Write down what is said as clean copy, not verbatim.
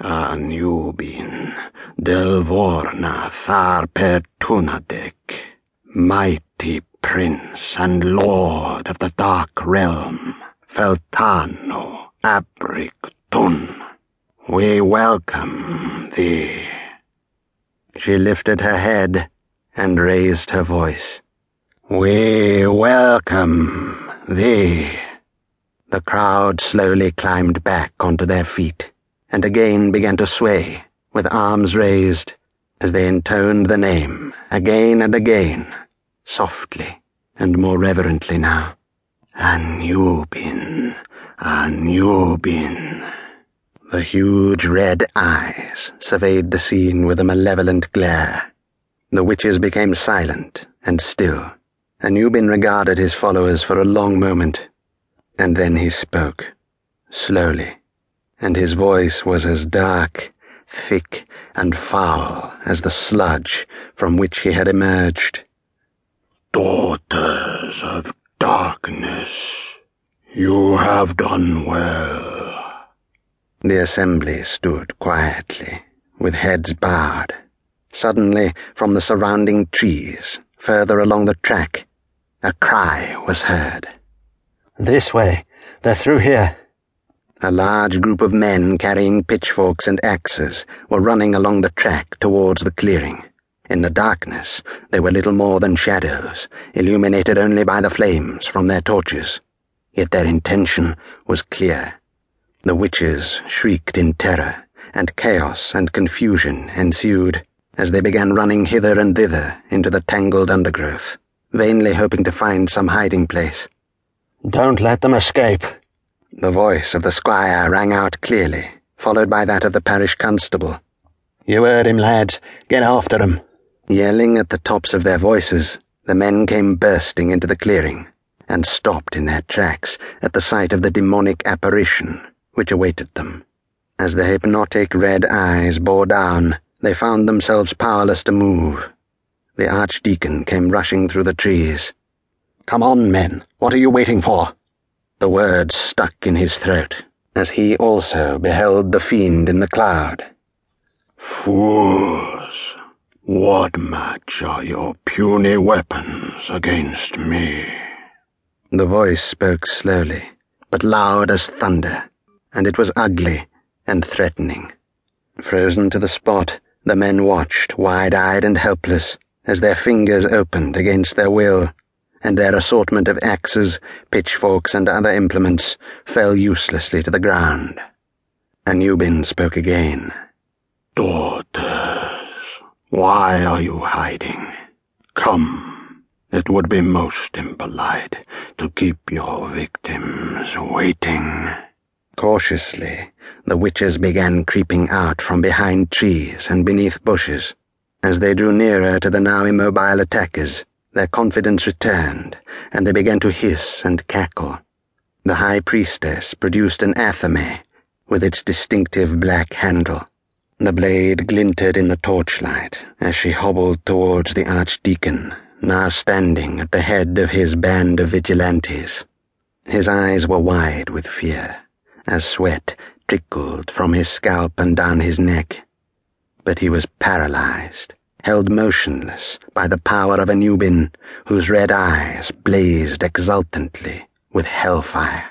Anubin Delvorna Tharpertunadec, mighty prince and lord of the dark realm, Feltano Apriktun, we welcome thee." She lifted her head and raised her voice. "We welcome thee." The crowd slowly climbed back onto their feet and again began to sway, with arms raised, as they intoned the name again and again, softly and more reverently now. "Anubin, Anubin." The huge red eyes surveyed the scene with a malevolent glare. The witches became silent and still. Anubin regarded his followers for a long moment, and then he spoke, slowly, and his voice was as dark, thick, and foul as the sludge from which he had emerged. "Daughters of darkness, you have done well." The assembly stood quietly, with heads bowed. Suddenly, from the surrounding trees, further along the track, a cry was heard. "This way! They're through here!" A large group of men carrying pitchforks and axes were running along the track towards the clearing. In the darkness, they were little more than shadows, illuminated only by the flames from their torches. Yet their intention was clear. The witches shrieked in terror, and chaos and confusion ensued as they began running hither and thither into the tangled undergrowth, vainly hoping to find some hiding place. "Don't let them escape!" The voice of the squire rang out clearly, followed by that of the parish constable. "You heard him, lads. Get after him." Yelling at the tops of their voices, the men came bursting into the clearing and stopped in their tracks at the sight of the demonic apparition which awaited them. As the hypnotic red eyes bore down, they found themselves powerless to move. The archdeacon came rushing through the trees. "Come on, men. What are you waiting for?" The words stuck in his throat, as he also beheld the fiend in the cloud. "Fools! What match are your puny weapons against me?" The voice spoke slowly, but loud as thunder, and it was ugly and threatening. Frozen to the spot, the men watched, wide-eyed and helpless, as their fingers opened against their will, and their assortment of axes, pitchforks, and other implements fell uselessly to the ground. Anubin spoke again. "Daughters, why are you hiding? Come, it would be most impolite to keep your victims waiting." Cautiously, the witches began creeping out from behind trees and beneath bushes. As they drew nearer to the now immobile attackers, their confidence returned, and they began to hiss and cackle. The high priestess produced an athame with its distinctive black handle. The blade glinted in the torchlight as she hobbled towards the archdeacon, now standing at the head of his band of vigilantes. His eyes were wide with fear, as sweat trickled from his scalp and down his neck. But he was paralyzed, held motionless by the power of Anubin, whose red eyes blazed exultantly with hellfire.